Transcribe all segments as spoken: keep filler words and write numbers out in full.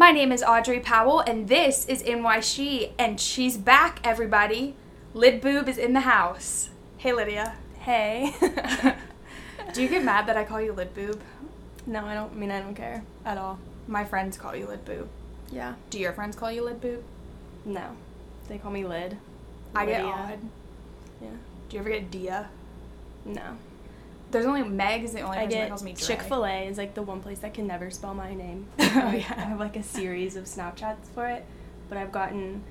My name is Audrey Powell, and this is N Y She, and she's back, everybody. Lid Boob is in the house. Hey, Lydia. Hey. Do you get mad that I call you Lid Boob? No, I don't. I mean, I don't care at all. My friends call you Lid Boob. Yeah. Do your friends call you Lid Boob? No. They call me Lid. I Lydia. Get odd. Yeah. Do you ever get Dia? No. There's only Meg is the only I person that calls me Dre. Chick-fil-A is like the one place that can never spell my name. Oh yeah. I have like a series of Snapchats for it, but I've gotten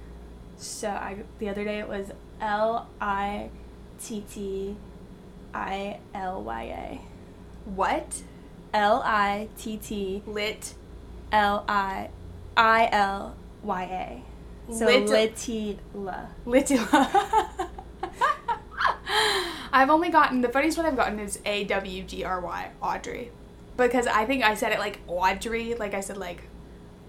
so I the other day it was L I T T I L Y A. What? L I T T lit L I I L Y A. So Litila. Litila. I've only gotten, the funniest one I've gotten is A W G R Y, Audrey, because I think I said it like Audrey, like I said like,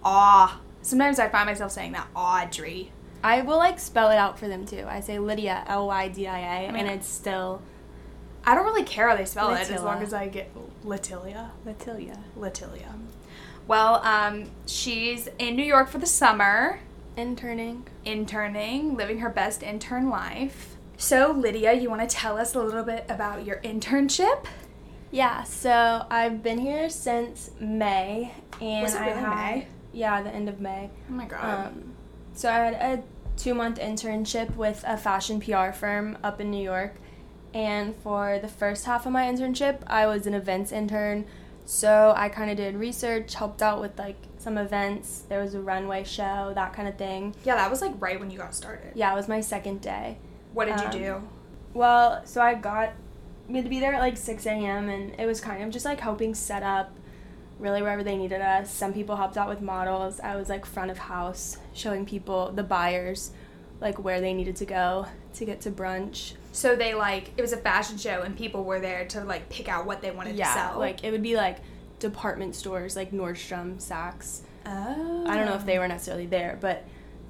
ah. Sometimes I find myself saying that, Audrey. I will like spell it out for them too. I say Lydia, L Y D I A, I mean, and it's still. I don't really care how they spell Litilla. It as long as I get Latilia. Latilia. Latilia. Well, um, she's in New York for the summer. Interning. Interning, living her best intern life. So, Lydia, you want to tell us a little bit about your internship? Yeah, so I've been here since May. And Was it really I had, May? Yeah, the end of May. Oh, my God. Um, so I had a two-month internship with a fashion P R firm up in New York. And for the first half of my internship, I was an events intern. So I kind of did research, helped out with, like, some events. There was a runway show, that kind of thing. Yeah, that was, like, right when you got started. Yeah, it was my second day. What did um, you do? Well, so I got, we had to be there at like six a.m. and it was kind of just like helping set up really wherever they needed us. Some people helped out with models. I was like front of house showing people, the buyers, like where they needed to go to get to brunch. So they like, it was a fashion show and people were there to like pick out what they wanted yeah, to sell. Yeah, like it would be like department stores like Nordstrom, Saks. Oh. I don't know if they were necessarily there, but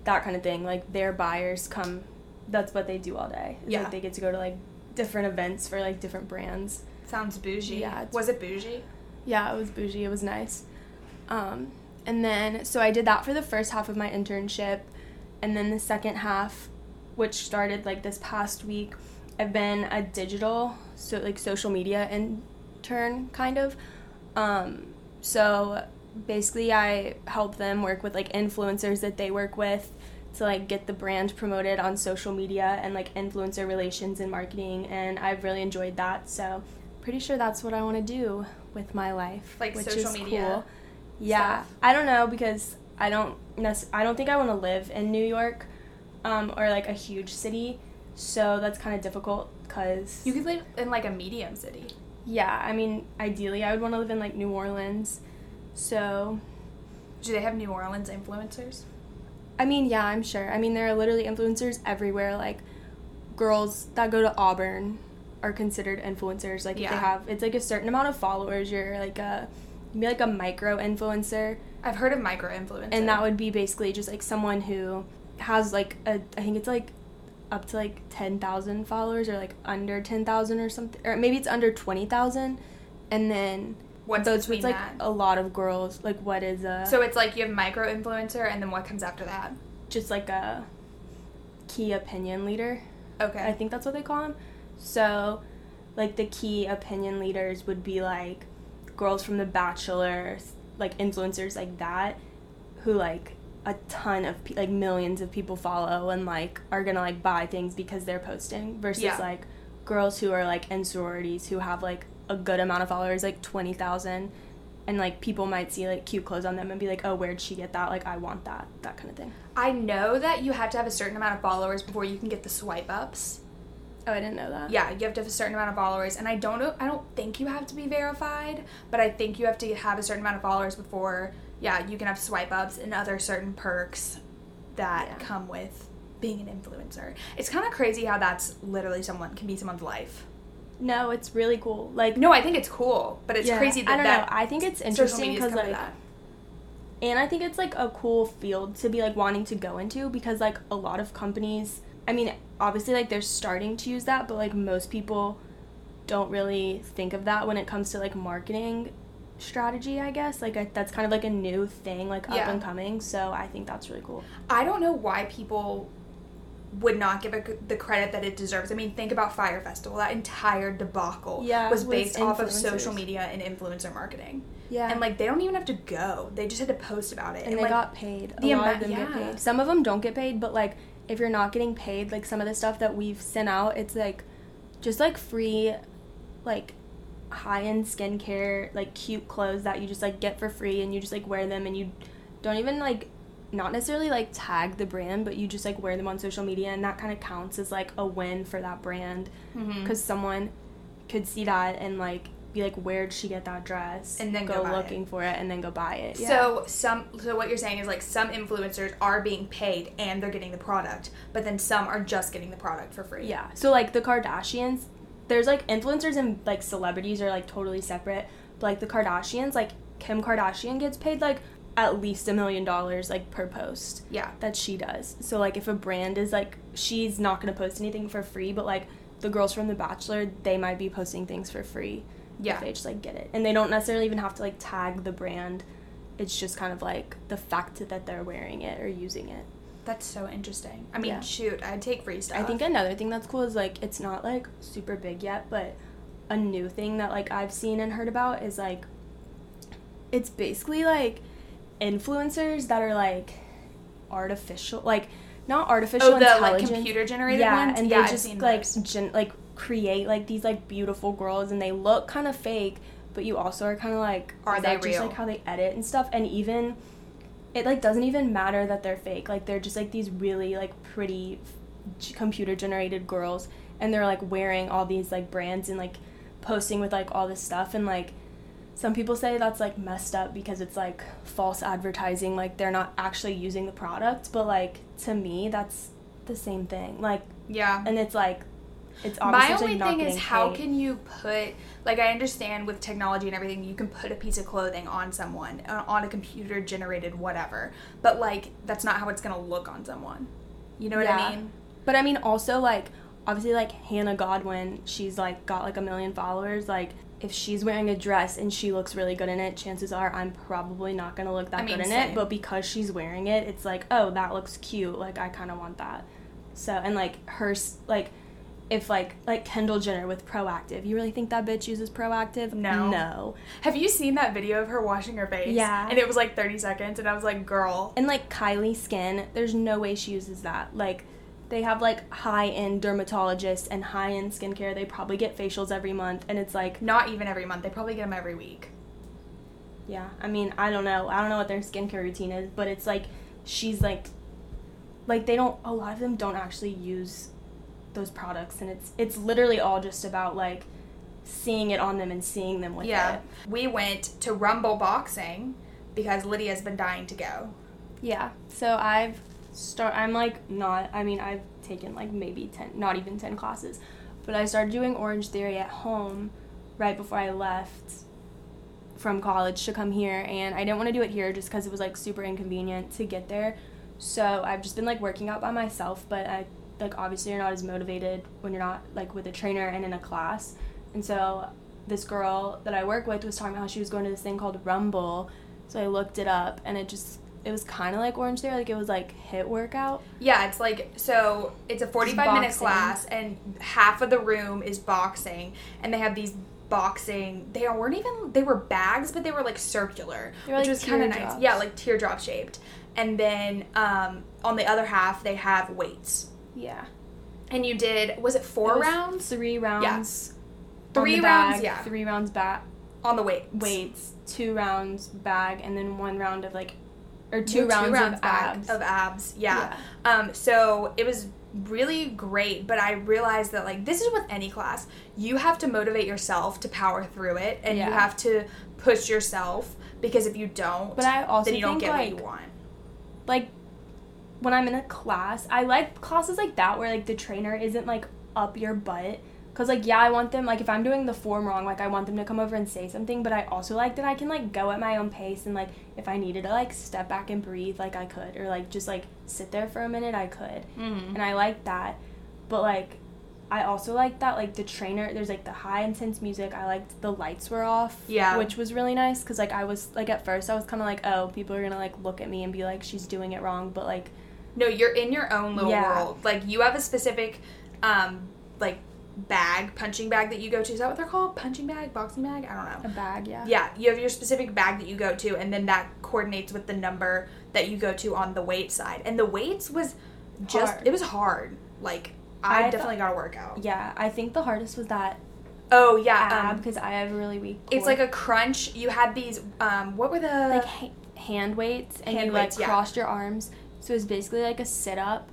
that kind of thing. Like their buyers come. That's what they do all day. It's yeah. Like they get to go to, like, different events for, like, different brands. Sounds bougie. Yeah. Was it bougie? Yeah, it was bougie. It was nice. Um, and then, so I did that for the first half of my internship. And then the second half, which started, like, this past week, I've been a digital, so like, social media intern, kind of. Um, so, basically, I help them work with, like, influencers that they work with. To, like, get the brand promoted on social media and, like, influencer relations and marketing, and I've really enjoyed that, so pretty sure that's what I want to do with my life, like, which social is media cool. Yeah, stuff. I don't know, because I don't nec- I don't think I want to live in New York, um, or, like, a huge city, so that's kind of difficult, because... You could live in, like, a medium city. Yeah, I mean, ideally, I would want to live in, like, New Orleans, so... Do they have New Orleans influencers? I mean, yeah, I'm sure. I mean, there are literally influencers everywhere. Like, girls that go to Auburn are considered influencers. Like, yeah. If they have, it's like a certain amount of followers. You're like a, you'd be like a micro-influencer. I've heard of micro-influencer. And that would be basically just like someone who has like, a, I think it's like up to like ten thousand followers or like under ten thousand or something. Or maybe it's under twenty thousand. And then... What's so it's between like that? A lot of girls. Like, what is a... So it's like you have micro-influencer, and then what comes after that? Just like a key opinion leader. Okay. I think that's what they call them. So, like, the key opinion leaders would be, like, girls from The Bachelor, like, influencers like that, who, like, a ton of, pe- like, millions of people follow and, like, are gonna, like, buy things because they're posting. Versus, yeah. Like, girls who are, like, in sororities who have, like, a good amount of followers, like twenty thousand, and like people might see like cute clothes on them and be like, oh, where'd she get that? Like, I want that, that kind of thing. I know that you have to have a certain amount of followers before you can get the swipe ups. Oh, I didn't know that. Yeah, you have to have a certain amount of followers, and I don't know, I don't think you have to be verified, but I think you have to have a certain amount of followers before, yeah, you can have swipe ups and other certain perks that yeah. come with being an influencer. It's kind of crazy how that's literally someone can be someone's life. No, it's really cool. Like, no, I think it's cool, but it's yeah, crazy that I don't that know. I think it's interesting because like, that. And I think it's like a cool field to be like wanting to go into, because like a lot of companies, I mean, obviously like they're starting to use that, but like most people don't really think of that when it comes to like marketing strategy, I guess. Like, I, that's kind of, like, a new thing, like, yeah. up and coming. So I think that's really cool. I don't know why people would not give it the credit that it deserves. I mean, think about Fyre Festival. That entire debacle yeah, was based off of social media and influencer marketing. Yeah. And, like, they don't even have to go. They just had to post about it. And, and they like, got paid. A the lot of them yeah. get paid. Some of them don't get paid, but, like, if you're not getting paid, like, some of the stuff that we've sent out, it's, like, just, like, free, like, high-end skincare, like, cute clothes that you just, like, get for free and you just, like, wear them and you don't even, like, not necessarily, like, tag the brand, but you just, like, wear them on social media, and that kind of counts as, like, a win for that brand because mm-hmm. someone could see that and, like, be like, where'd she get that dress? And then go, go looking it. for it and then go buy it. Yeah. So some, so what you're saying is, like, some influencers are being paid and they're getting the product, but then some are just getting the product for free. Yeah. So, like, the Kardashians, there's, like, influencers and, like, celebrities are, like, totally separate, but, like, the Kardashians, like, Kim Kardashian gets paid, like, at least a million dollars, like, per post. Yeah. That she does. So, like, if a brand is, like, she's not going to post anything for free, but, like, the girls from The Bachelor, they might be posting things for free. Yeah. If they just, like, get it. And they don't necessarily even have to, like, tag the brand. It's just kind of, like, the fact that they're wearing it or using it. That's so interesting. I mean, yeah. shoot, I'd take free stuff. I think another thing that's cool is, like, it's not, like, super big yet, but a new thing that, like, I've seen and heard about is, like, it's basically, like, influencers that are, like, artificial, like, not artificial oh, the, intelligence. Like, computer-generated yeah, ones? And yeah, and they just, like, gen- like, create, like, these, like, beautiful girls, and they look kind of fake, but you also are kind of, like, are they real? Just, like, how they edit and stuff, and even, it, like, doesn't even matter that they're fake. Like, they're just, like, these really, like, pretty f- computer-generated girls, and they're, like, wearing all these, like, brands and, like, posting with, like, all this stuff, and, like, some people say that's, like, messed up because it's, like, false advertising. Like, they're not actually using the product, but, like, to me, that's the same thing. Like, yeah. And it's, like, it's obviously, like, not getting paid. My only thing is, how can you put, like, I understand with technology and everything, you can put a piece of clothing on someone, on a computer-generated whatever, but, like, that's not how it's going to look on someone. You know what yeah. I mean? But, I mean, also, like, obviously, like, Hannah Godwin, she's, like, got, like, a million followers. Like, if she's wearing a dress and she looks really good in it, chances are I'm probably not going to look that I mean, good in same. it, but because she's wearing it, it's, like, oh, that looks cute. Like, I kind of want that. So, and, like, her, like, if, like, like Kendall Jenner with Proactive. You really think that bitch uses Proactive? No. No. Have you seen that video of her washing her face? Yeah. And it was, like, thirty seconds, and I was like, girl. And, like, Kylie Skin, there's no way she uses that. Like, they have, like, high-end dermatologists and high-end skincare. They probably get facials every month, and it's, like... Not even every month. They probably get them every week. Yeah. I mean, I don't know. I don't know what their skincare routine is, but it's, like, she's, like... Like, they don't... A lot of them don't actually use those products, and it's it's literally all just about, like, seeing it on them and seeing them with yeah. it. We went to Rumble Boxing because Lydia's been dying to go. Yeah, so I've start I'm like not I mean I've taken like maybe ten, not even ten classes, but I started doing Orange Theory at home right before I left from college to come here, and I didn't want to do it here just because it was, like, super inconvenient to get there. So I've just been, like, working out by myself, but I like, obviously you're not as motivated when you're not, like, with a trainer and in a class. And so this girl that I work with was talking about how she was going to this thing called Rumble. So I looked it up, and it just, it was kind of like Orange Theory. Like, it was, like, HIIT workout. Yeah, it's, like, so it's a forty-five minute class, and half of the room is boxing, and they have these boxing, they weren't even, they were bags, but they were, like, circular, were, like, which was kind of nice. Yeah, like, teardrop shaped. And then um, on the other half, they have weights. Yeah. And you did, was it four it was rounds? Three rounds. Yeah. Three rounds, bag, yeah. Three rounds back. On the weights. Weights. Two rounds bag, and then one round of, like, or two, two rounds, rounds of abs. Of abs, yeah. yeah. Um, so it was really great, but I realized that, like, this is with any class. You have to motivate yourself to power through it, and yeah. you have to push yourself, because if you don't, but I also then you think don't get, like, what you want. Like, when I'm in a class, I like classes like that where, like, the trainer isn't, like, up your butt. Because, like, yeah, I want them, like, if I'm doing the form wrong, like, I want them to come over and say something. But I also like that I can, like, go at my own pace. And, like, if I needed to, like, step back and breathe, like, I could. Or, like, just, like, sit there for a minute, I could. Mm-hmm. And I like that. But, like, I also liked that, like, the trainer, there's, like, the high intense music. I liked the lights were off. Yeah. Which was really nice, because, like, I was, like, at first I was kind of like, oh, people are going to, like, look at me and be like, she's doing it wrong, but, like. No, you're in your own little yeah. world. Like, you have a specific, um, like, bag, punching bag that you go to. Is that what they're called? Punching bag? Boxing bag? I don't know. A bag, yeah. Yeah, you have your specific bag that you go to, and then that coordinates with the number that you go to on the weight side. And the weights was just, hard. It was hard. Like, I, I definitely th- got a workout. Yeah, I think the hardest was that. Oh yeah, because um, I have a really weak. Core. It's like a crunch. You had these. Um, what were the like ha- hand weights? And hand you weights, like crossed yeah. your arms, so it was basically like a sit up,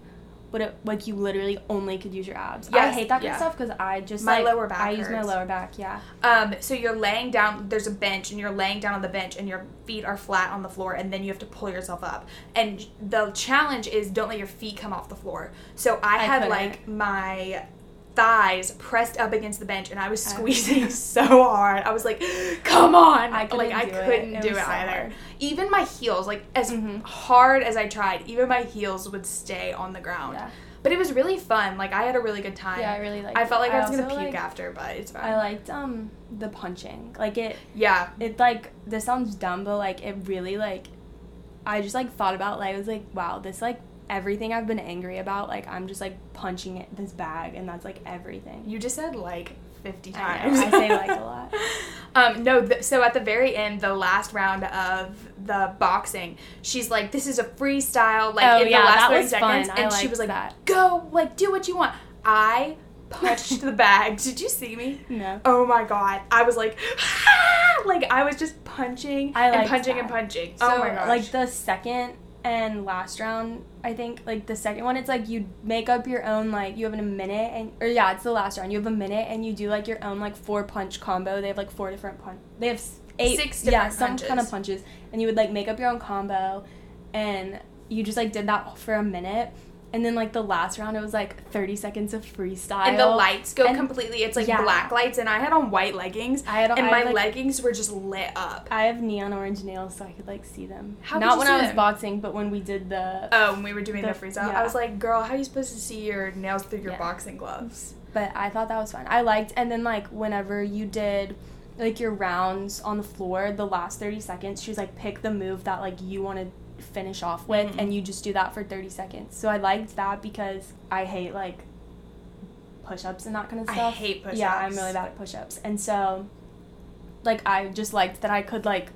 but it, like you literally only could use your abs. Yes, I hate that kind yeah. of stuff because I just my like, lower back. I hurts. use my lower back. Yeah. Um. So you're laying down. There's a bench, and you're laying down on the bench, and your feet are flat on the floor, and then you have to pull yourself up. And the challenge is don't let your feet come off the floor. So I, I had couldn't. like my. thighs pressed up against the bench, and I was squeezing I so hard. I was like, come on. I couldn't like, I do couldn't it. do it, it so either. Hard. Even my heels, like, as mm-hmm. hard as I tried, even my heels would stay on the ground. Yeah. But it was really fun. Like, I had a really good time. Yeah, I really liked it. I felt like I, I was going to puke like, after, but it's fine. I liked um the punching. Like, it... Yeah. It, like, this sounds dumb, but, like, it really, like... I just, like, thought about, like, I was like, wow, this, like... everything I've been angry about, like, I'm just, like, punching it, this bag, and that's, like, everything. You just said, like, fifty times. I, I say, like, a lot. Um, no, th- so at the very end, the last round of the boxing, she's like, this is a freestyle, like, oh, in yeah, the last thirty seconds. Fun. And I she was like, that. go, like, do what you want. I punched the bag. Did you see me? No. Oh, my God. I was like, ah! Like, I was just punching I and punching that. and punching. So, oh, my gosh. Like, the second... and last round, I think, like, the second one, it's, like, you make up your own, like, you have a minute, and, or, yeah, it's the last round. You have a minute, and you do, like, your own, like, four-punch combo. They have, like, four different punch. They have eight. Six different punches. Yeah, some kind of punches. And you would, like, make up your own combo, and you just, like, did that for a minute. And then, like, the last round, it was, like, thirty seconds of freestyle. And the lights go and completely. It's, like, yeah. black lights. And I had on white leggings. I had on, and I my like, leggings were just lit up. I have neon orange nails, so I could, like, see them. How Not when I was them? boxing, but when we did the... Oh, when we were doing the, the freestyle. Yeah. I was like, girl, how are you supposed to see your nails through your yeah. boxing gloves? But I thought that was fun. I liked... And then, like, whenever you did... like, your rounds on the floor, the last thirty seconds, she's like, pick the move that, like, you want to finish off with, mm-hmm. and you just do that for thirty seconds. So I liked that because I hate, like, push-ups and that kind of stuff. I hate push-ups. Yeah, I'm really bad at push-ups. And so, like, I just liked that I could, like,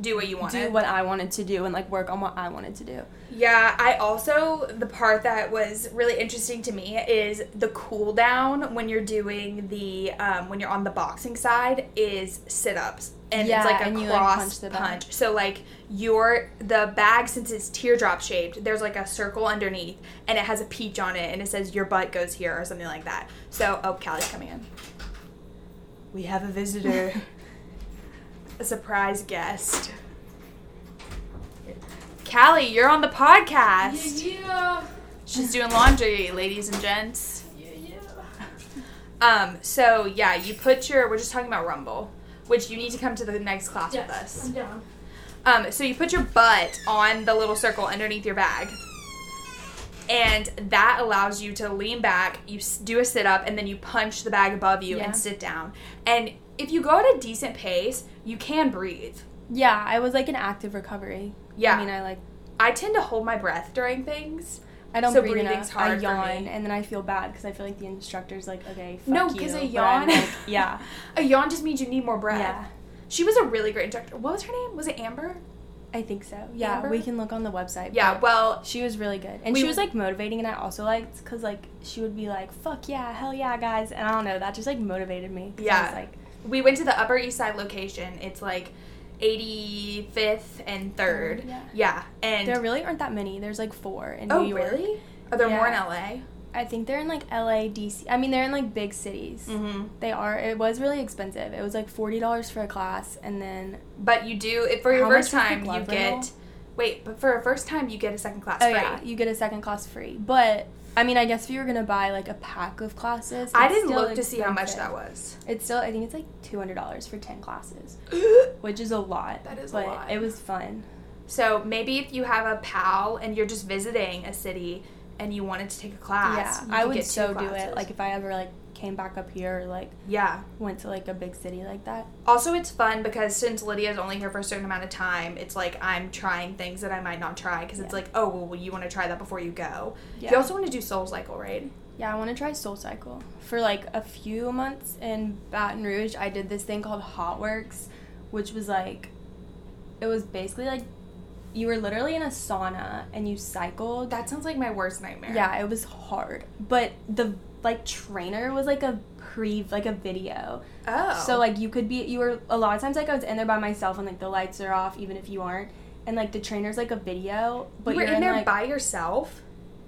do what you wanted. Do what I wanted to do and, like, work on what I wanted to do. Yeah, I also, the part that was really interesting to me is the cool down when you're doing the, um, when you're on the boxing side is sit-ups. And yeah, it's, like, a cross like punch. punch. So, like, your, the bag, since it's teardrop shaped, there's, like, a circle underneath, and it has a peach on it, and it says your butt goes here or something like that. So, oh, Callie's coming in. We have a visitor. A surprise guest. Callie, you're on the podcast. Yeah, yeah. She's doing laundry, ladies and gents. Yeah, yeah. Um, so, yeah, you put your... We're just talking about Rumble, which you need to come to the next class yes, with us. I'm down. Um, so you put your butt on the little circle underneath your bag. And that allows you to lean back, you do a sit-up, and then you punch the bag above you yeah. and sit down. And... if you go at a decent pace, you can breathe. Yeah, I was, like, an active recovery. Yeah. I mean, I, like... I tend to hold my breath during things. I don't so breathe enough. Hard I yawn, and then I feel bad because I feel like the instructor's like, okay, fuck no, you. No, because a yawn... Like, yeah. A yawn just means you need more breath. Yeah. She was a really great instructor. What was her name? Was it Amber? I think so. Yeah, Amber? We can look on the website. Yeah, well... She was really good. And we, she was, like, motivating, and I also liked because, like, she would be like, fuck yeah, hell yeah, guys. And I don't know, that just, like, motivated me. Yeah. I was, like... We went to the Upper East Side location. It's, like, eighty-fifth and third. Yeah. yeah. And there really aren't that many. There's, like, four in oh, New York. Oh, really? Are there yeah. more in L A? I think they're in, like, L A, D C. I mean, they're in, like, big cities. Mm-hmm. They are. It was really expensive. It was, like, forty dollars for a class, and then... But you do... If for your first time, you get... Wait, but for a first time, you get a second class oh, free. Yeah, you get a second class free. But... I mean, I guess if you were going to buy, like, a pack of classes... I didn't look expensive. to see how much that was. It's still... I think it's, like, two hundred dollars for ten classes, which is a lot. That is but a lot. It was fun. So, maybe if you have a pal and you're just visiting a city and you wanted to take a class, yeah, I would so do it. Like if I ever like came back up here, or, like yeah, went to like a big city like that. Also, it's fun because since Lydia's only here for a certain amount of time, it's like I'm trying things that I might not try because yeah. it's like, oh well, you want to try that before you go. Yeah. You also want to do Soul Cycle, right? Yeah, I want to try Soul Cycle for like a few months in Baton Rouge. I did this thing called Hot Works, which was like, it was basically like. You were literally in a sauna and you cycled. That sounds like my worst nightmare. Yeah, it was hard. But the, like, trainer was, like, a pre, like, a video. Oh. So, like, you could be, you were, a lot of times, like, I was in there by myself and, like, the lights are off, even if you aren't. And, like, the trainer's, like, a video. But you were you're in there like, by yourself?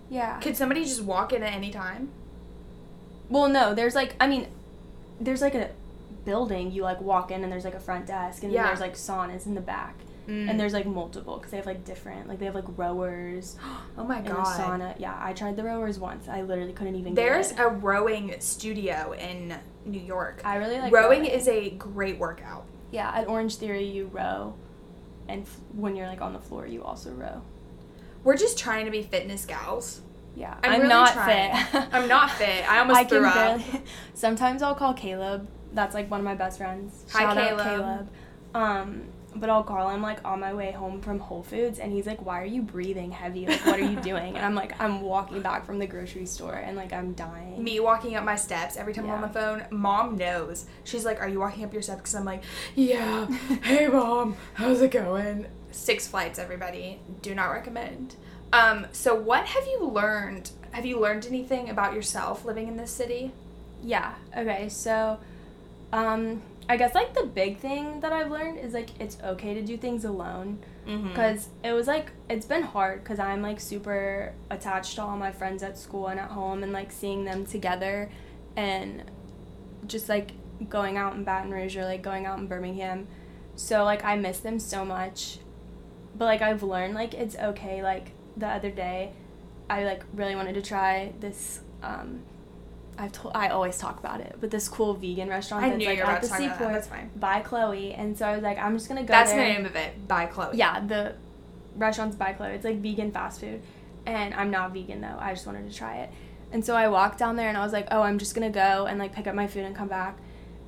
Yeah. Could somebody just walk in at any time? Well, no. There's, like, I mean, there's, like, a building. You, like, walk in and there's, like, a front desk. And yeah. then there's, like, saunas in the back. Mm. And there's, like, multiple, because they have, like, different, like, they have, like, rowers. Oh, my God. And a sauna. Yeah, I tried the rowers once. I literally couldn't even There's get it. There's a rowing studio in New York. I really like Rowing, rowing. Is a great workout. Yeah, at Orange Theory, you row, and f- when you're, like, on the floor, you also row. We're just trying to be fitness gals. Yeah, I'm, I'm really not trying. fit. I'm not fit. I almost I threw up. Barely, sometimes I'll call Caleb. That's, like, one of my best friends. Hi, Shout Caleb. Out Caleb. Um... But I'll call him, like, on my way home from Whole Foods, and he's like, why are you breathing heavy? Like, what are you doing? And I'm like, I'm walking back from the grocery store, and, like, I'm dying. Me walking up my steps every time yeah. I'm on the phone, Mom knows. She's like, are you walking up your steps? Because I'm like, yeah, hey, Mom, how's it going? Six flights, everybody. Do not recommend. Um, so what have you learned? Have you learned anything about yourself living in this city? Yeah. Okay, so, um... I guess, like, the big thing that I've learned is, like, it's okay to do things alone. Because mm-hmm. it was, like, it's been hard because I'm, like, super attached to all my friends at school and at home and, like, seeing them together and just, like, going out in Baton Rouge or, like, going out in Birmingham. So, like, I miss them so much. But, like, I've learned, like, it's okay. Like, the other day, I, like, really wanted to try this, um... I've told, I always talk about it, but this cool vegan restaurant that's, like, at the seaport by Chloe, and so I was like, I'm just gonna go there. That's the name of it, by Chloe. Yeah, the restaurant's by Chloe. It's, like, vegan fast food, and I'm not vegan, though. I just wanted to try it, and so I walked down there, and I was like, oh, I'm just gonna go and, like, pick up my food and come back,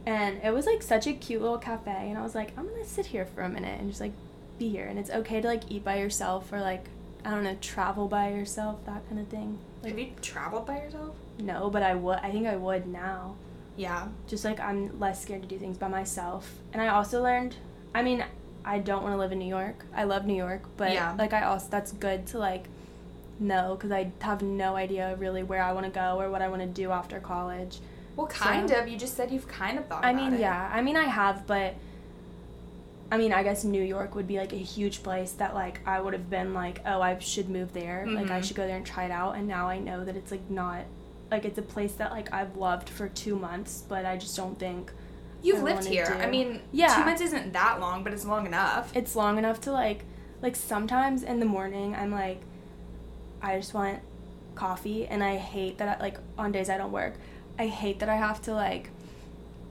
and it was, like, such a cute little cafe, and I was like, I'm gonna sit here for a minute and just, like, be here, and it's okay to, like, eat by yourself or, like, I don't know, travel by yourself, that kind of thing. Like, have you traveled by yourself? No, but I would. I think I would now. Yeah. Just, like, I'm less scared to do things by myself. And I also learned, I mean, I don't want to live in New York. I love New York, but, yeah. like, I also, that's good to, like, know, because I have no idea really where I want to go or what I want to do after college. Well, kind so, of. You just said you've kind of thought I about mean, it. I mean, yeah. I mean, I have, but... I mean, I guess New York would be, like, a huge place that, like, I would have been, like, oh, I should move there. Mm-hmm. Like, I should go there and try it out. And now I know that it's, like, not, like, it's a place that, like, I've loved for two months, but I just don't think You've I lived here. Do. I mean, yeah. two months isn't that long, but it's long enough. It's long enough to, like, like, sometimes in the morning I'm, like, I just want coffee. And I hate that, I, like, on days I don't work, I hate that I have to, like,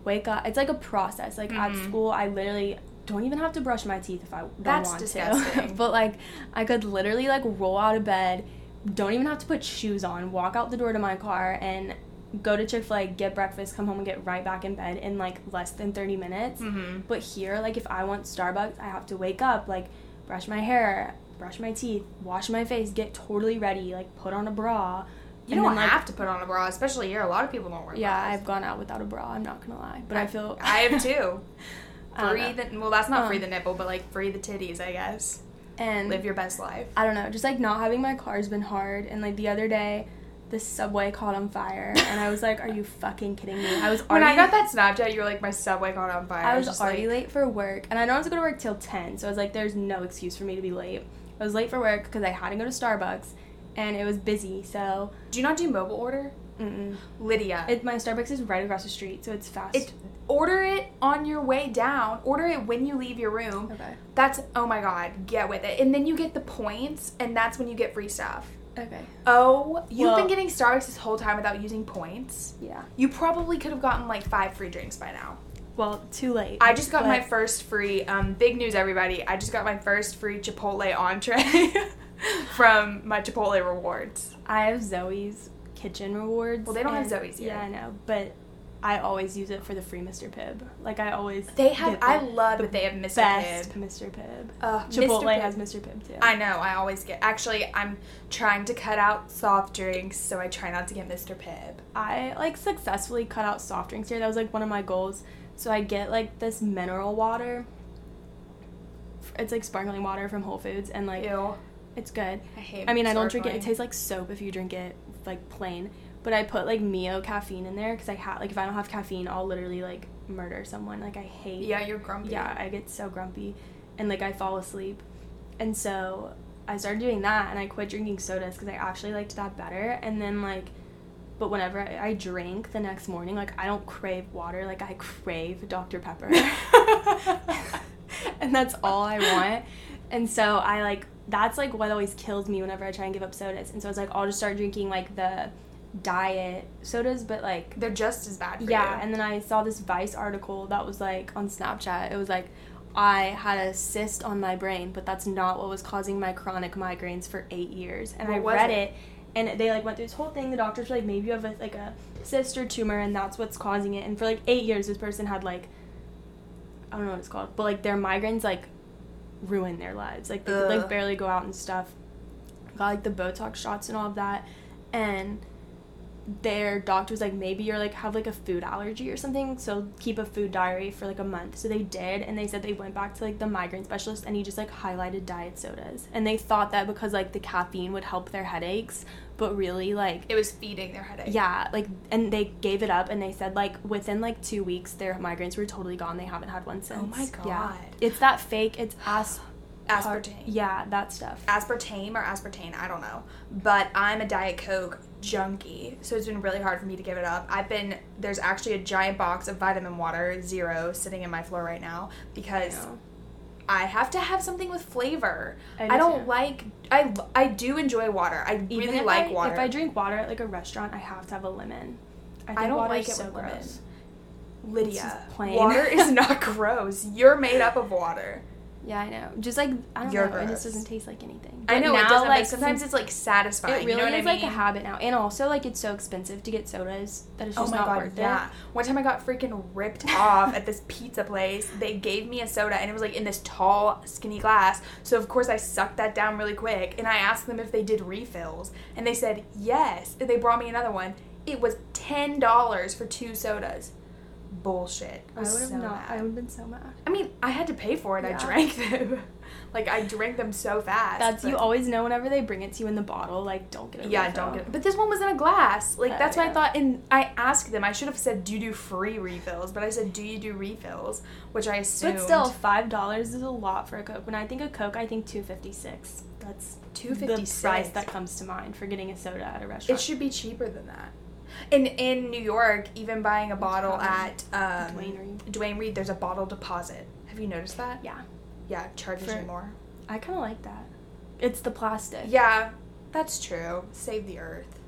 wake up. It's, like, a process. Like, mm-hmm. at school I literally... don't even have to brush my teeth if I don't That's want disgusting. To. But, like, I could literally, like, roll out of bed, don't even have to put shoes on, walk out the door to my car, and go to Chick-fil-A, get breakfast, come home, and get right back in bed in, like, less than thirty minutes. Mm-hmm. But here, like, if I want Starbucks, I have to wake up, like, brush my hair, brush my teeth, wash my face, get totally ready, like, put on a bra. You and don't then, like, have to put on a bra, especially here. A lot of people don't wear yeah, bras. Yeah, I've gone out without a bra, I'm not gonna lie. But I, I feel... I have, too. Free the, well, that's not um, free the nipple, but, like, free the titties, I guess. And live your best life. I don't know. Just, like, not having my car has been hard. And, like, the other day, the subway caught on fire. And I was like, are you fucking kidding me? I was already... When I got that Snapchat, you were like, my subway caught on fire. I was, I was already like... late for work. And I know I was going to work till ten. So I was like, there's no excuse for me to be late. I was late for work because I had to go to Starbucks. And it was busy, so... Do you not do mobile order? Mm-mm. Lydia. It, my Starbucks is right across the street, so it's fast. It, order it on your way down. Order it when you leave your room. Okay. That's, oh my God, get with it. And then you get the points, and that's when you get free stuff. Okay. Oh, you've well, been getting Starbucks this whole time without using points? Yeah. You probably could have gotten, like, five free drinks by now. Well, too late. I just got but... my first free, um, big news, everybody. I just got my first free Chipotle entree. from my Chipotle rewards. I have Zoe's Kitchen rewards. Well, they don't and, have Zoe's here. Yeah, I know, but I always use it for the free Mister Pibb. Like, I always They have, the, I love the that they have Mister best Pibb. Mister Pibb. Uh, Chipotle Mister Pibb. Has Mister Pibb, too. I know, I always get, actually, I'm trying to cut out soft drinks, so I try not to get Mister Pibb. I, like, successfully cut out soft drinks here. That was, like, one of my goals. So I get, like, this mineral water. It's, like, sparkling water from Whole Foods, and, like, ew. It's good. I hate I mean, sparkling. I don't drink it. It tastes like soap if you drink it, like, plain. But I put, like, Mio caffeine in there because I ha- like, if I don't have caffeine, I'll literally, like, murder someone. Like, I hate... Yeah, you're grumpy. Yeah, I get so grumpy. And, like, I fall asleep. And so I started doing that, and I quit drinking sodas because I actually liked that better. And then, like... But whenever I, I drink the next morning, like, I don't crave water. Like, I crave Doctor Pepper. And that's all I want. And so I, like... That's, like, what always kills me whenever I try and give up sodas. And so it's, like, I'll just start drinking, like, the... diet sodas, but like they're just as bad for yeah you. And then I saw this Vice article that was like on Snapchat. It was like, I had a cyst on my brain, but that's not what was causing my chronic migraines for eight years. And what I read it? it and they like went through this whole thing. The doctors were like, maybe you have a, like a cyst or tumor, and that's what's causing it. And for like eight years this person had like, I don't know what it's called, but like their migraines like ruined their lives. Like they Ugh. could like barely go out and stuff. Got like the Botox shots and all of that, and their doctor was like, maybe you're like have like a food allergy or something, so keep a food diary for like a month. So they did, and they said they went back to like the migraine specialist, and he just like highlighted diet sodas. And they thought that because like the caffeine would help their headaches, but really like it was feeding their headache. Yeah, like, and they gave it up, and they said like within like two weeks their migraines were totally gone. They haven't had one since. Oh my god. Yeah. It's that fake, it's ass aspartame. Yeah, that stuff. Aspartame or aspartane, I don't know. But I'm a Diet Coke junkie, so it's been really hard for me to give it up. I've been, there's actually a giant box of vitamin water, zero, sitting in my floor right now because I, I have to have something with flavor. I, do I don't too. like, I, I do enjoy water. I Even really like I, water. If I drink water at like a restaurant, I have to have a lemon. I, think I don't water like is it so with gross. lemon. Lydia, water is not gross. You're made up of water. Yeah, I know. Just, like, I don't You're know. Gross. It just doesn't taste like anything. But I know, now, it doesn't, like, sometimes it's, like, satisfying. It really you know what is, I mean? like, a habit now. And also, like, it's so expensive to get sodas that it's just oh my not God, worth yeah. it. One time I got freaking ripped off at this pizza place. They gave me a soda, and it was, like, in this tall, skinny glass. So, of course, I sucked that down really quick, and I asked them if they did refills. And they said, yes. And they brought me another one. It was ten dollars for two sodas. Bullshit. I, I would have so not. Mad. I would have been so mad. I mean, I had to pay for it. Yeah. I drank them. like, I drank them so fast. That's, you always know whenever they bring it to you in the bottle, like, don't get it. Yeah, refill. don't get it. But this one was in a glass. Like, uh, that's yeah. what I thought. And I asked them, I should have said, do you do free refills? But I said, do you do refills? Which I assumed. But still, five dollars is a lot for a Coke. When I think of Coke, I think two fifty-six. That's two fifty-six. The price that comes to mind for getting a soda at a restaurant. It should be cheaper than that. In in New York, even buying a bottle at um, Dwayne Reed. Dwayne Reed, there's a bottle deposit. Have you noticed that? Yeah. Yeah, charges For, you more. I kind of like that. It's the plastic. Yeah, that's true. Save the earth.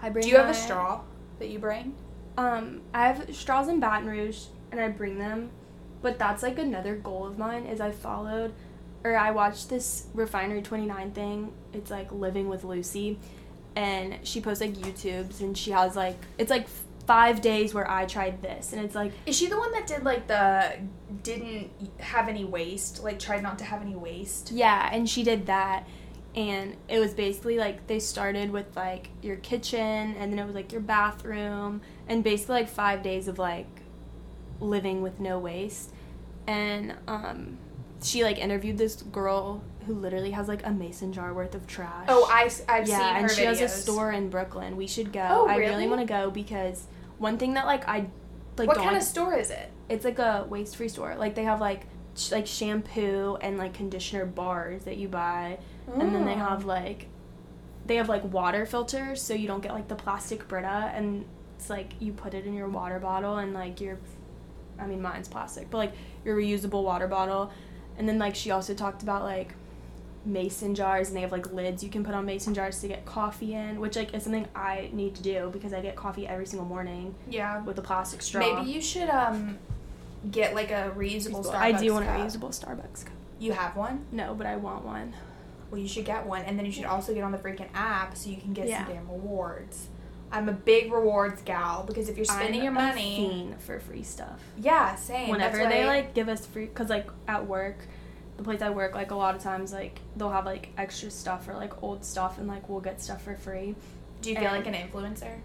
I bring. Do you my, have a straw that you bring? Um, I have straws in Baton Rouge, and I bring them. But that's like another goal of mine. Is I followed, or I watched this Refinery twenty-nine thing. It's like Living with Lucy. And she posts, like, YouTubes, and she has, like, it's, like, five days where I tried this. And it's, like... Is she the one that did, like, the didn't have any waste? Like, tried not to have any waste? Yeah, and she did that. And it was basically, like, they started with, like, your kitchen, and then it was, like, your bathroom. And basically, like, five days of, like, living with no waste. And um, she, like, interviewed this girl... who literally has, like, a mason jar worth of trash. Oh, I, I've yeah, seen her videos. Yeah, and she has a store in Brooklyn. We should go. Oh, really? I really want to go because one thing that, like, I, like... What kind like, of store is it? It's, like, a waste-free store. Like, they have, like, sh- like shampoo and, like, conditioner bars that you buy. Mm. And then they have, like... They have, like, water filters so you don't get, like, the plastic Brita. And it's, like, you put it in your water bottle and, like, your... I mean, mine's plastic. But, like, your reusable water bottle. And then, like, she also talked about, like... mason jars, and they have like lids you can put on mason jars to get coffee in, which like is something I need to do because I get coffee every single morning. Yeah, with a plastic straw. Maybe you should um get like a reusable, reusable. Starbucks I do want cup. A reusable Starbucks cup. You have one? No, but I want one. well, you should get one, and then you should also get on the freaking app so you can get yeah. some damn rewards. I'm a big rewards gal because if you're spending I'm your money, a fiend for free stuff. Yeah, same. Whenever they I, like give us free, because like at work, the place I work, like a lot of times, like they'll have like extra stuff or like old stuff, and like we'll get stuff for free. Do you feel and, like an influencer?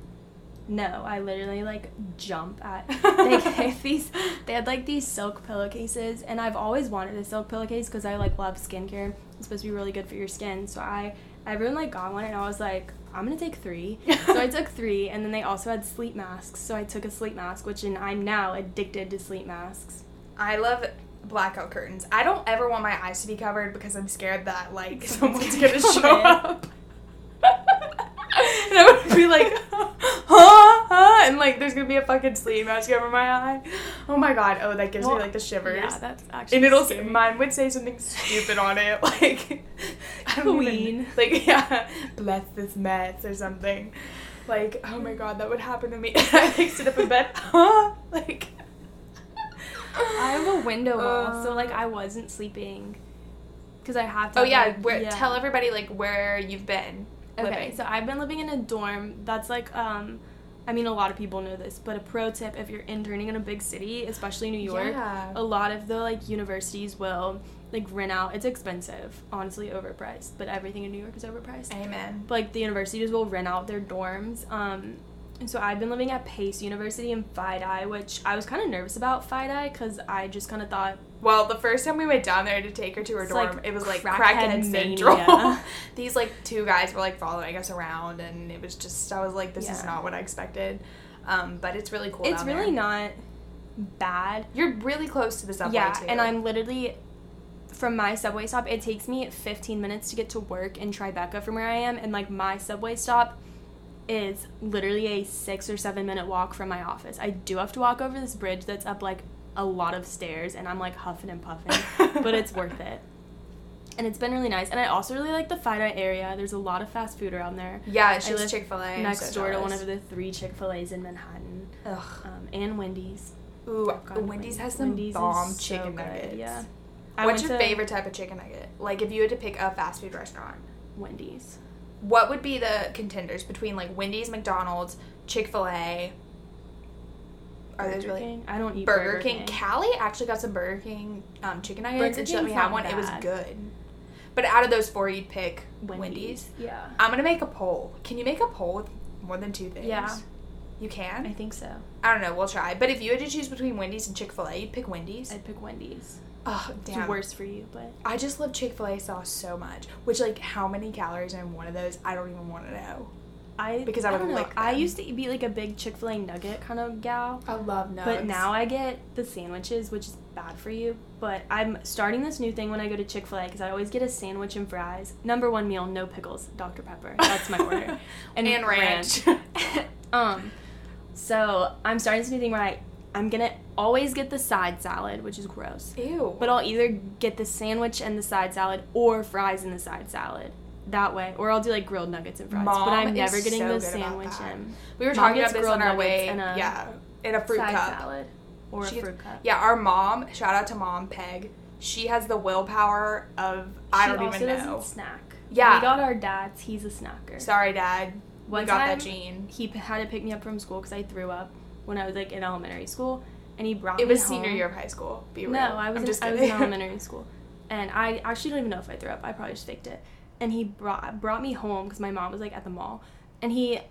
No, I literally like jump at. They gave these. They had like these silk pillowcases, and I've always wanted a silk pillowcase because I like love skincare. It's supposed to be really good for your skin, so I everyone like got one, and I was like, I'm gonna take three. So I took three, and then they also had sleep masks. So I took a sleep mask, which and I'm now addicted to sleep masks. I love blackout curtains. I don't ever want my eyes to be covered because I'm scared that like someone's gonna show up. And I would be like, huh, huh, and like there's gonna be a fucking sleep mask over my eye. Oh my god! Oh, that gives well, me like the shivers. Yeah, that's actually. And it'll scary. Mine would say something stupid on it, like I don't Queen. Even, like yeah, bless this mess or something. Like oh my god, that would happen to me. I like sit up in bed, huh? Like I have a window wall, um, so like I wasn't sleeping because I have to. Oh yeah, like, where, yeah, tell everybody like where you've been. Okay, living. So I've been living in a dorm that's like, um, I mean, a lot of people know this, but a pro tip if you're interning in a big city, especially New York, yeah. a lot of the, like, universities will, like, rent out. It's expensive, honestly, overpriced, but everything in New York is overpriced. Amen. But, like, the universities will rent out their dorms, um, and so I've been living at Pace University in Fidei, which I was kind of nervous about Fidei, because I just kind of thought... Well, the first time we went down there to take her to her dorm, like it was, like, crackhead syndrome. These, like, two guys were, like, following us around, and it was just, I was like, this yeah. is not what I expected. Um, but it's really cool It's down really there. Not bad. You're really close to the subway, yeah, too. And I'm literally, from my subway stop, it takes me fifteen minutes to get to work in Tribeca from where I am, and, like, my subway stop is literally a six or seven minute walk from my office. I do have to walk over this bridge that's up, like, a lot of stairs, and I'm like huffing and puffing, but it's worth it. And it's been really nice. And I also really like the Fidei area. There's a lot of fast food around there. Yeah, it's just Chick-fil-A. Next so door jealous. To one of the three Chick-fil-A's in Manhattan. Ugh. Um, and Wendy's. Ooh, Wendy's, Wendy's has some Wendy's bomb chicken so nuggets. Yeah. I What's your to, favorite type of chicken nugget? Like, if you had to pick a fast food restaurant, Wendy's. What would be the contenders between like Wendy's, McDonald's, Chick-fil-A? Are Burger those really? King? I don't eat Burger, Burger King. King. Callie actually got some Burger King um, chicken nuggets, and she let me have one. Bad. It was good. But out of those four, you'd pick Wendy's. Wendy's. Yeah. I'm gonna make a poll. Can you make a poll with more than two things? Yeah. You can? I think so. I don't know. We'll try. But if you had to choose between Wendy's and Chick-fil-A, you'd pick Wendy's. I'd pick Wendy's. Oh, damn. It's worse for you, but... I just love Chick-fil-A sauce so much. Which, like, how many calories are in one of those, I don't even want to know. I Because I, I would lick them. I used to be, like, a big Chick-fil-A nugget kind of gal. I love nuggets. But now I get the sandwiches, which is bad for you. But I'm starting this new thing when I go to Chick-fil-A, because I always get a sandwich and fries. Number one meal, no pickles, Doctor Pepper. That's my order. And, and ranch. ranch. um, so, I'm starting this new thing where I... I'm going to always get the side salad, which is gross. Ew. But I'll either get the sandwich and the side salad or fries and the side salad. That way. Or I'll do, like, grilled nuggets and fries. Mom but I'm never getting so the sandwich in. We were mom talking about this on our way. And a yeah. In a fruit side cup. Side salad. Or she a fruit gets, cup. Yeah, our mom, shout out to Mom, Peg, she has the willpower of, I she don't even know. She also doesn't snack. Yeah. We got our dad's. He's a snacker. Sorry, Dad. One we got that gene. He had to pick me up from school because I threw up. When I was, like, in elementary school, and he brought it me It was home. Senior year of high school, be real. No, I was, in, just I was in elementary school, and I actually don't even know if I threw up. I probably just faked it. And he brought brought me home, because my mom was, like, at the mall, and he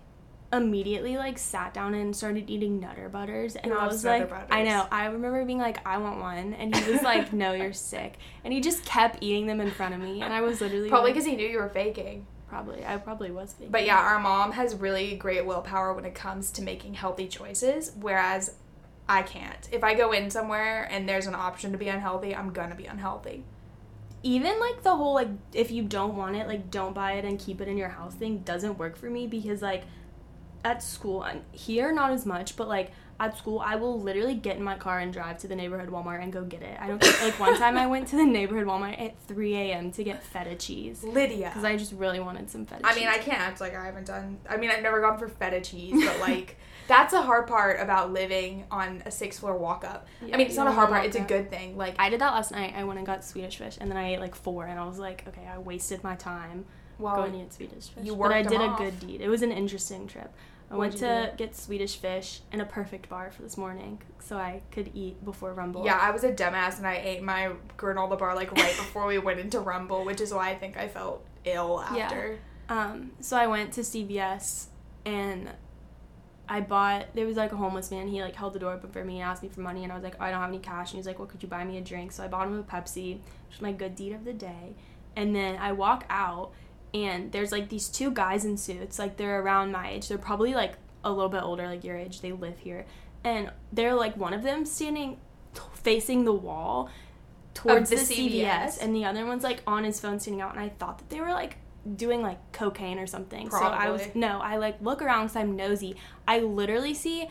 immediately, like, sat down and started eating Nutter Butters, and I was, like, butters. I know. I remember being, like, I want one, and he was, like, no, you're sick. And he just kept eating them in front of me, and I was literally, probably because like, he knew you were faking. Probably. I probably was thinking. But yeah, our mom has really great willpower when it comes to making healthy choices, whereas I can't. If I go in somewhere and there's an option to be unhealthy, I'm gonna be unhealthy. Even, like, the whole, like, if you don't want it, like, don't buy it and keep it in your house thing doesn't work for me because, like, at school, I'm here not as much, but, like, at school, I will literally get in my car and drive to the neighborhood Walmart and go get it. I don't think, like, one time I went to the neighborhood Walmart at three a.m. to get feta cheese. Lydia. Because I just really wanted some feta I cheese. I mean, I can't act like I haven't done, I mean, I've never gone for feta cheese, but, like, that's a hard part about living on a sixth-floor walk-up. Yeah, I mean, it's not a hard part. It's a good thing. Like, I did that last night. I went and got Swedish fish, and then I ate, like, four, and I was like, okay, I wasted my time well, going to eat Swedish fish. You worked But I did off. a good deed. It was an interesting trip. I What'd went to get Swedish fish and a perfect bar for this morning so I could eat before Rumble. Yeah, I was a dumbass, and I ate my granola bar, like, right before we went into Rumble, which is why I think I felt ill after. Yeah. Um, so I went to C V S, and I bought, there was, like, a homeless man. He, like, held the door open for me and asked me for money, and I was like, oh, I don't have any cash. And he was like, well, could you buy me a drink? So I bought him a Pepsi, which was my good deed of the day. And then I walk out, and there's, like, these two guys in suits. Like, they're around my age. They're probably, like, a little bit older, like, your age. They live here. And they're, like, one of them standing t- facing the wall towards the, the C V S. And the other one's, like, on his phone standing out. And I thought that they were, like, doing, like, cocaine or something. Probably. So I was, no, I, like, look around because I'm nosy. I literally see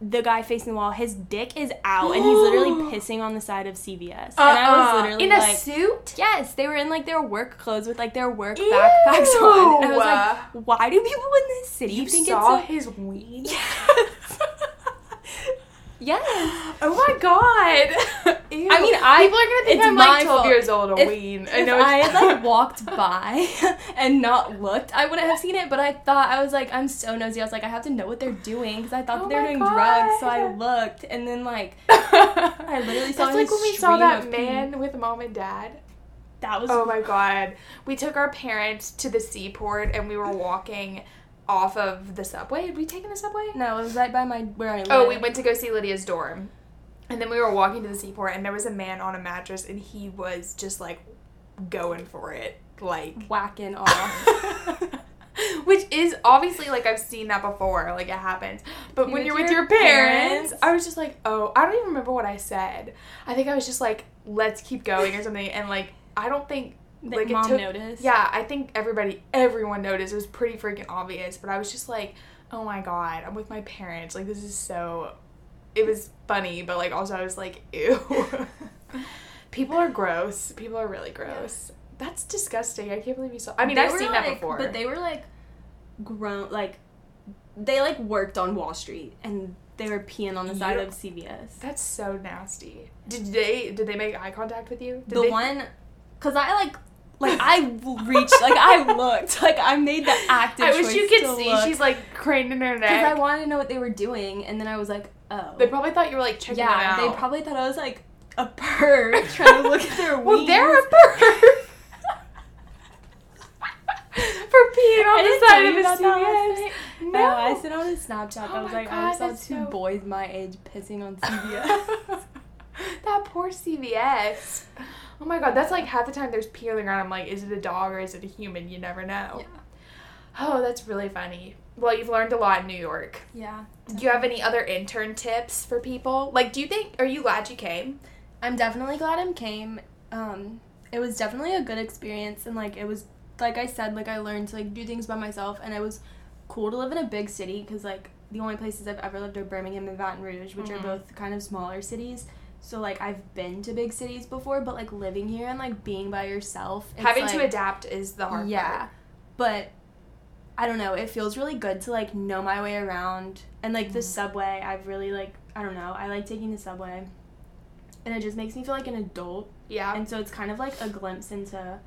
the guy facing the wall. His dick is out, and he's literally pissing on the side of C V S. Uh-uh. And I was literally, in like... In a suit? Yes. They were in, like, their work clothes with, like, their work Ew. backpacks on. And I was like, why do people in this city you think saw it's... saw his weed? Yes. Yes. Oh, my God. Ew. I mean, I... People are going to think I'm, like, twelve fault. years old and weed. I know if it's... I had, like, walked by and not looked, I wouldn't have seen it, but I thought, I was like, I'm so nosy. I was like, I have to know what they're doing, because I thought oh that they were doing God. drugs, so I looked, and then, like, I literally saw That's like when we saw that man pee. with Mom and Dad. That was... Oh, my God. We took our parents to the seaport, and we were walking... off of the subway. Had we taken the subway? No, it was right by my where I live. Oh, we went to go see Lydia's dorm, and then we were walking to the seaport, and there was a man on a mattress, and he was just like going for it, like whacking off. Which is obviously, like, I've seen that before, like, it happens. But you when you're with your, your parents, parents, I was just like, oh, I don't even remember what I said. I think I was just like, let's keep going or something, and like I don't think. That like mom it took, noticed. Yeah, I think everybody, everyone noticed. It was pretty freaking obvious, but I was just like, oh my God, I'm with my parents. Like, this is so, it was funny, but, like, also I was like, ew. People are gross. People are really gross. Yeah. That's disgusting. I can't believe you saw, I mean, they I've seen like, that before. But they were, like, grown, like, they, like, worked on Wall Street, and they were peeing on the side You're, of C V S. That's so nasty. Did they, did they make eye contact with you? Did the they, one, because I, like, Like, I reached, like, I looked. Like, I made the active choice I wish you could see. Look. She's, like, craning her neck. Because I wanted to know what they were doing, and then I was like, oh. They probably thought you were, like, checking yeah, out. Yeah, they probably thought I was, like, a perv trying to look at their well, wings. Well, they're a perv. For peeing on I the side of the C V S. No. no, I sent out a Snapchat. Oh I was like, God, I saw two so... boys my age pissing on C V S. That poor C V S. Oh my God, that's like half the time there's pee on the ground. I'm like, is it a dog or is it a human? You never know. Yeah. Oh, that's really funny. Well, you've learned a lot in New York. Yeah. Definitely. Do you have any other intern tips for people? Like, do you think, are you glad you came? I'm definitely glad I came. Um, it was definitely a good experience. And like, it was, like I said, like I learned to like do things by myself. And it was cool to live in a big city because like the only places I've ever lived are Birmingham and Baton Rouge, which mm-hmm. are both kind of smaller cities. So, like, I've been to big cities before, but, like, living here and, like, being by yourself. It's Having like, to adapt is the hard yeah, part. Yeah. But, I don't know, it feels really good to, like, know my way around. And, like, mm-hmm. the subway, I've really, like, I don't know, I like taking the subway. And it just makes me feel like an adult. Yeah. And so it's kind of, like, a glimpse into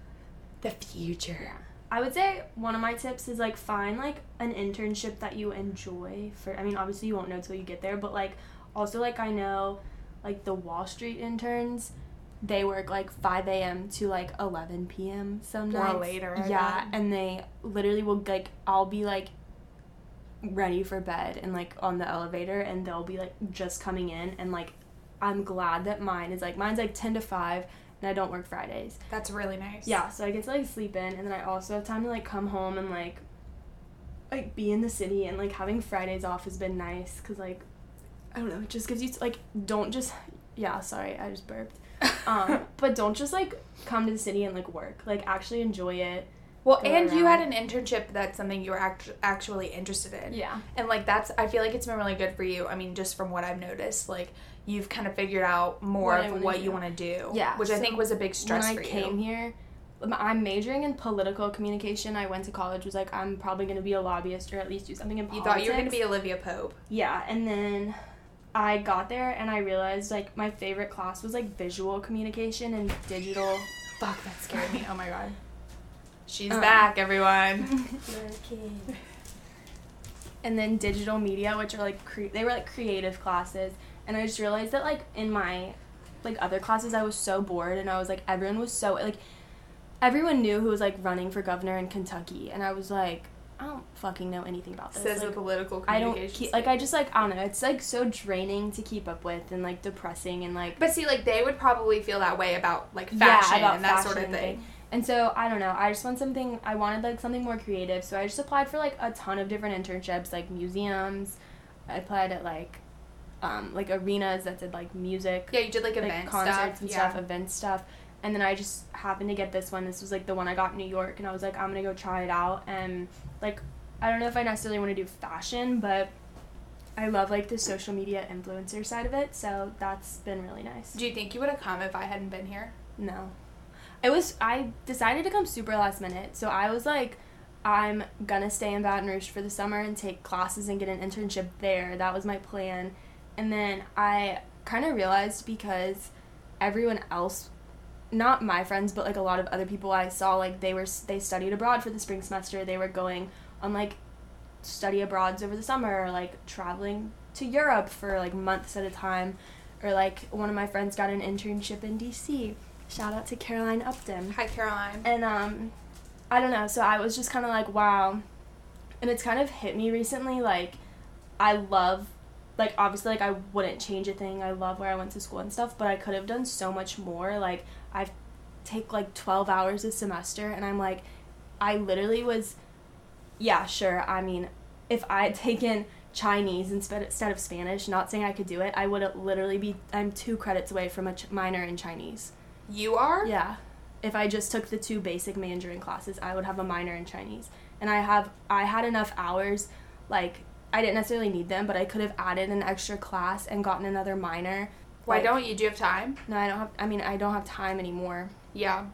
the future. Yeah. I would say one of my tips is, like, find, like, an internship that you enjoy. For I mean, obviously you won't know until you get there, but, like, also, like, I know... like, the Wall Street interns, they work, like, five a.m. to, like, eleven p.m. some nights. Or later. I yeah, know. And they literally will, like, I'll be, like, ready for bed and, like, on the elevator, and they'll be, like, just coming in, and, like, I'm glad that mine is, like, mine's, like, ten to five, and I don't work Fridays. That's really nice. Yeah, so I get to, like, sleep in, and then I also have time to, like, come home and, like, like, be in the city, and, like, having Fridays off has been nice, because, like, I don't know, it just gives you, like, don't just, yeah, sorry, I just burped, um, but don't just, like, come to the city and, like, work, like, actually enjoy it, Well, and around. You had an internship that's something you were act- actually interested in. Yeah. And, like, that's, I feel like it's been really good for you. I mean, just from what I've noticed, like, you've kind of figured out more what of what do. you want to do. Yeah. Which so I think was a big stress for you. When I came you. here, I'm majoring in political communication. I went to college, was like, I'm probably going to be a lobbyist or at least do something in politics. You thought you were going to be Olivia Pope. Yeah. And then I got there and I realized, like, my favorite class was, like, visual communication and digital. Fuck, that scared me. Oh, my God. She's um, back, everyone. And then digital media, which are, like, cre- they were, like, creative classes. And I just realized that, like, in my, like, other classes, I was so bored. And I was, like, everyone was so, like, everyone knew who was, like, running for governor in Kentucky. And I was, like, I don't fucking know anything about this. Says like, the political communication. I don't keep, like, I just, like, I don't know. It's, like, so draining to keep up with and, like, depressing and, like. But see, like, they would probably feel that way about, like, fashion yeah, about and that fashion sort of thing. thing. And so, I don't know, I just want something, I wanted, like, something more creative, so I just applied for, like, a ton of different internships, like, museums, I applied at, like, um, like, arenas that did, like, music. Yeah, you did, like, event stuff. Like, concerts and yeah. stuff, event stuff, and then I just happened to get this one, this was, like, the one I got in New York, and I was like, I'm gonna go try it out, and, like, I don't know if I necessarily want to do fashion, but I love, like, the social media influencer side of it, so that's been really nice. Do you think you would have come if I hadn't been here? No. It was, I decided to come super last minute, so I was like, I'm gonna stay in Baton Rouge for the summer and take classes and get an internship there. That was my plan. And then I kind of realized because everyone else, not my friends, but like a lot of other people I saw, like they were, they studied abroad for the spring semester. They were going on like study abroads over the summer, or like traveling to Europe for like months at a time. Or like one of my friends got an internship in D C Shout out to Caroline Upton. Hi, Caroline. And, um, I don't know, so I was just kind of like, wow. And it's kind of hit me recently, like, I love, like, obviously, like, I wouldn't change a thing. I love where I went to school and stuff, but I could have done so much more. Like, I take, like, twelve hours a semester, and I'm like, I literally was, yeah, sure, I mean, if I had taken Chinese instead of Spanish, not saying I could do it, I would literally be, I'm two credits away from a ch- minor in Chinese. You are? Yeah. If I just took the two basic Mandarin classes, I would have a minor in Chinese. And I have, I had enough hours, like, I didn't necessarily need them, but I could have added an extra class and gotten another minor. Why like, don't you? Do you have time? No, I don't have, I mean, I don't have time anymore. Yeah.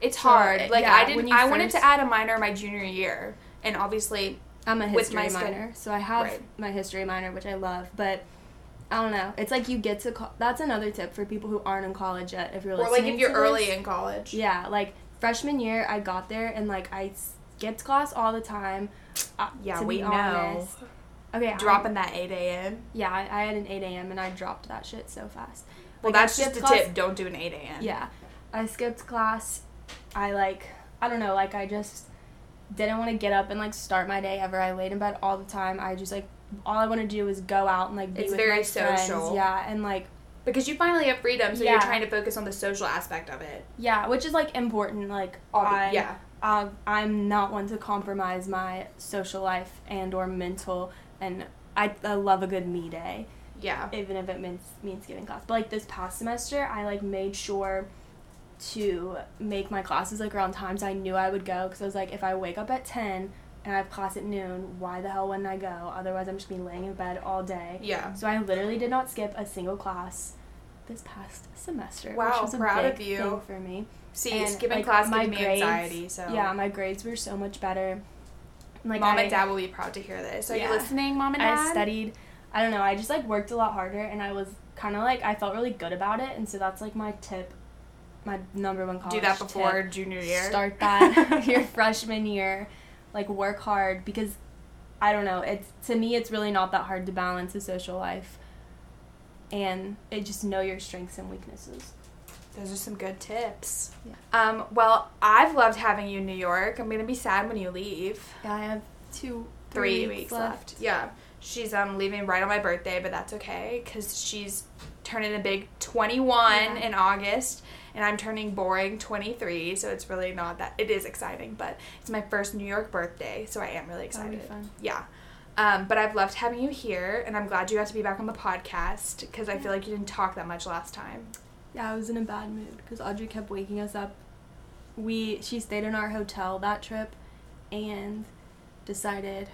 It's so, hard. Like, yeah, I didn't, I first, wanted to add a minor my junior year, and obviously, I'm a history minor, student, so I have right. my history minor, which I love, but I don't know. It's like you get to... Co- that's another tip for people who aren't in college yet, if you're listening to Or like if you're early in college. Yeah, like freshman year, I got there and like I skipped class all the time. Uh, yeah, to we be honest. know. Okay, Dropping I, that eight a.m. Yeah, I, I had an eight a.m. and I dropped that shit so fast. Well, like, that's just a class, tip. Don't do an eight a.m. Yeah. I skipped class. I like... I don't know. Like I just didn't want to get up and like start my day ever. I laid in bed all the time. I just like... all I want to do is go out and, like, be it's with my social. friends. It's very social. Yeah, and, like... because you finally have freedom, so yeah. you're trying to focus on the social aspect of it. Yeah, which is, like, important. Like, Obvi- I, yeah. uh, I'm not one to compromise my social life and or mental, and I, I love a good me day. Yeah. Even if it means, means giving class. But, like, this past semester, I, like, made sure to make my classes, like, around times I knew I would go, because I was like, if I wake up at ten... and I have class at noon, why the hell wouldn't I go? Otherwise, I'm just going to be laying in bed all day. Yeah. So I literally did not skip a single class this past semester, wow, which was a proud big of you. thing for me. See, and, skipping like, class gave me grades, anxiety, so... yeah, my grades were so much better. Like, Mom I, and Dad will be proud to hear this. Are yeah. you listening, Mom and Dad? I studied. I don't know. I just, like, worked a lot harder, and I was kind of, like, I felt really good about it, and so that's, like, my tip. My number one college tip. Do that before tip. junior year. Start that your freshman year. Like, work hard, because, I don't know, it's, to me, it's really not that hard to balance a social life, and it just know your strengths and weaknesses. Those are some good tips. Yeah. Um, well, I've loved having you in New York. I'm gonna be sad when you leave. Yeah, I have two, three, three weeks left. left. Yeah. She's, um, leaving right on my birthday, but that's okay, because she's turning a big twenty-one yeah. in August, and I'm turning boring twenty-three, so it's really not that... it is exciting, but it's my first New York birthday, so I am really excited. That'll be fun. Yeah. Um, but I've loved having you here, and I'm glad you got to be back on the podcast, because yeah. I feel like you didn't talk that much last time. Yeah, I was in a bad mood, because Audrey kept waking us up we she stayed in our hotel that trip and decided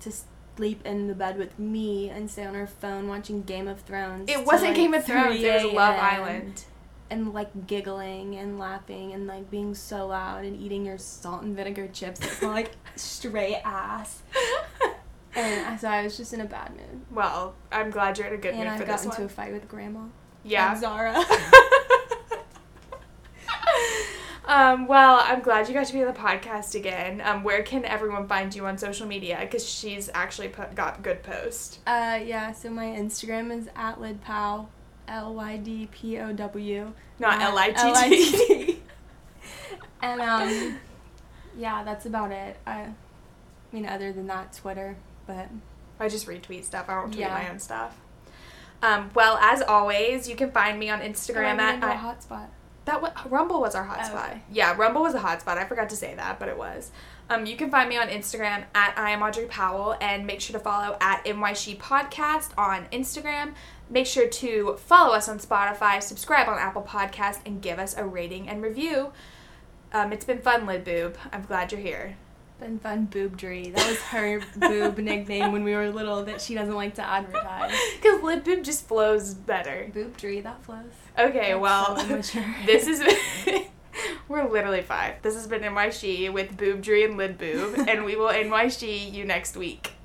to sleep in the bed with me and stay on her phone watching Game of Thrones. It wasn't like Game of Thrones. It was Love Island. And, like, giggling and laughing and, like, being so loud and eating your salt and vinegar chips that smell like stray ass. And so I was just in a bad mood. Well, I'm glad you're in a good and mood I've for this one. And I got into a fight with Grandma. Yeah. And Zara. Um, well, I'm glad you got to be on the podcast again. Um, where can everyone find you on social media? Because she's actually put, got good posts. Uh, yeah, so my Instagram is at lidpow. L Y D P O W. Not L I T T. L I T T. And, um, yeah, that's about it. I, I mean, other than that, Twitter, but... I just retweet stuff. I don't tweet yeah. my own stuff. Um, well, as always, you can find me on Instagram oh, at... I, hotspot. That was, Rumble was our hotspot. Oh, okay. Yeah, Rumble was a hotspot. I forgot to say that, but it was. Um, you can find me on Instagram at I am Audrey Powell, and make sure to follow at N Y She Podcast on Instagram. Make sure to follow us on Spotify, subscribe on Apple Podcasts, and give us a rating and review. Um, it's been fun, Lid Boob. I'm glad you're here. Been fun, Boobdry. That was her boob nickname when we were little that she doesn't like to advertise. Because Lid Boob just flows better. Boobdry, that flows. Okay, that's well, so this is... We're literally five. This has been N Y She with Boobdry and Lid Boob, and we will N Y She you next week.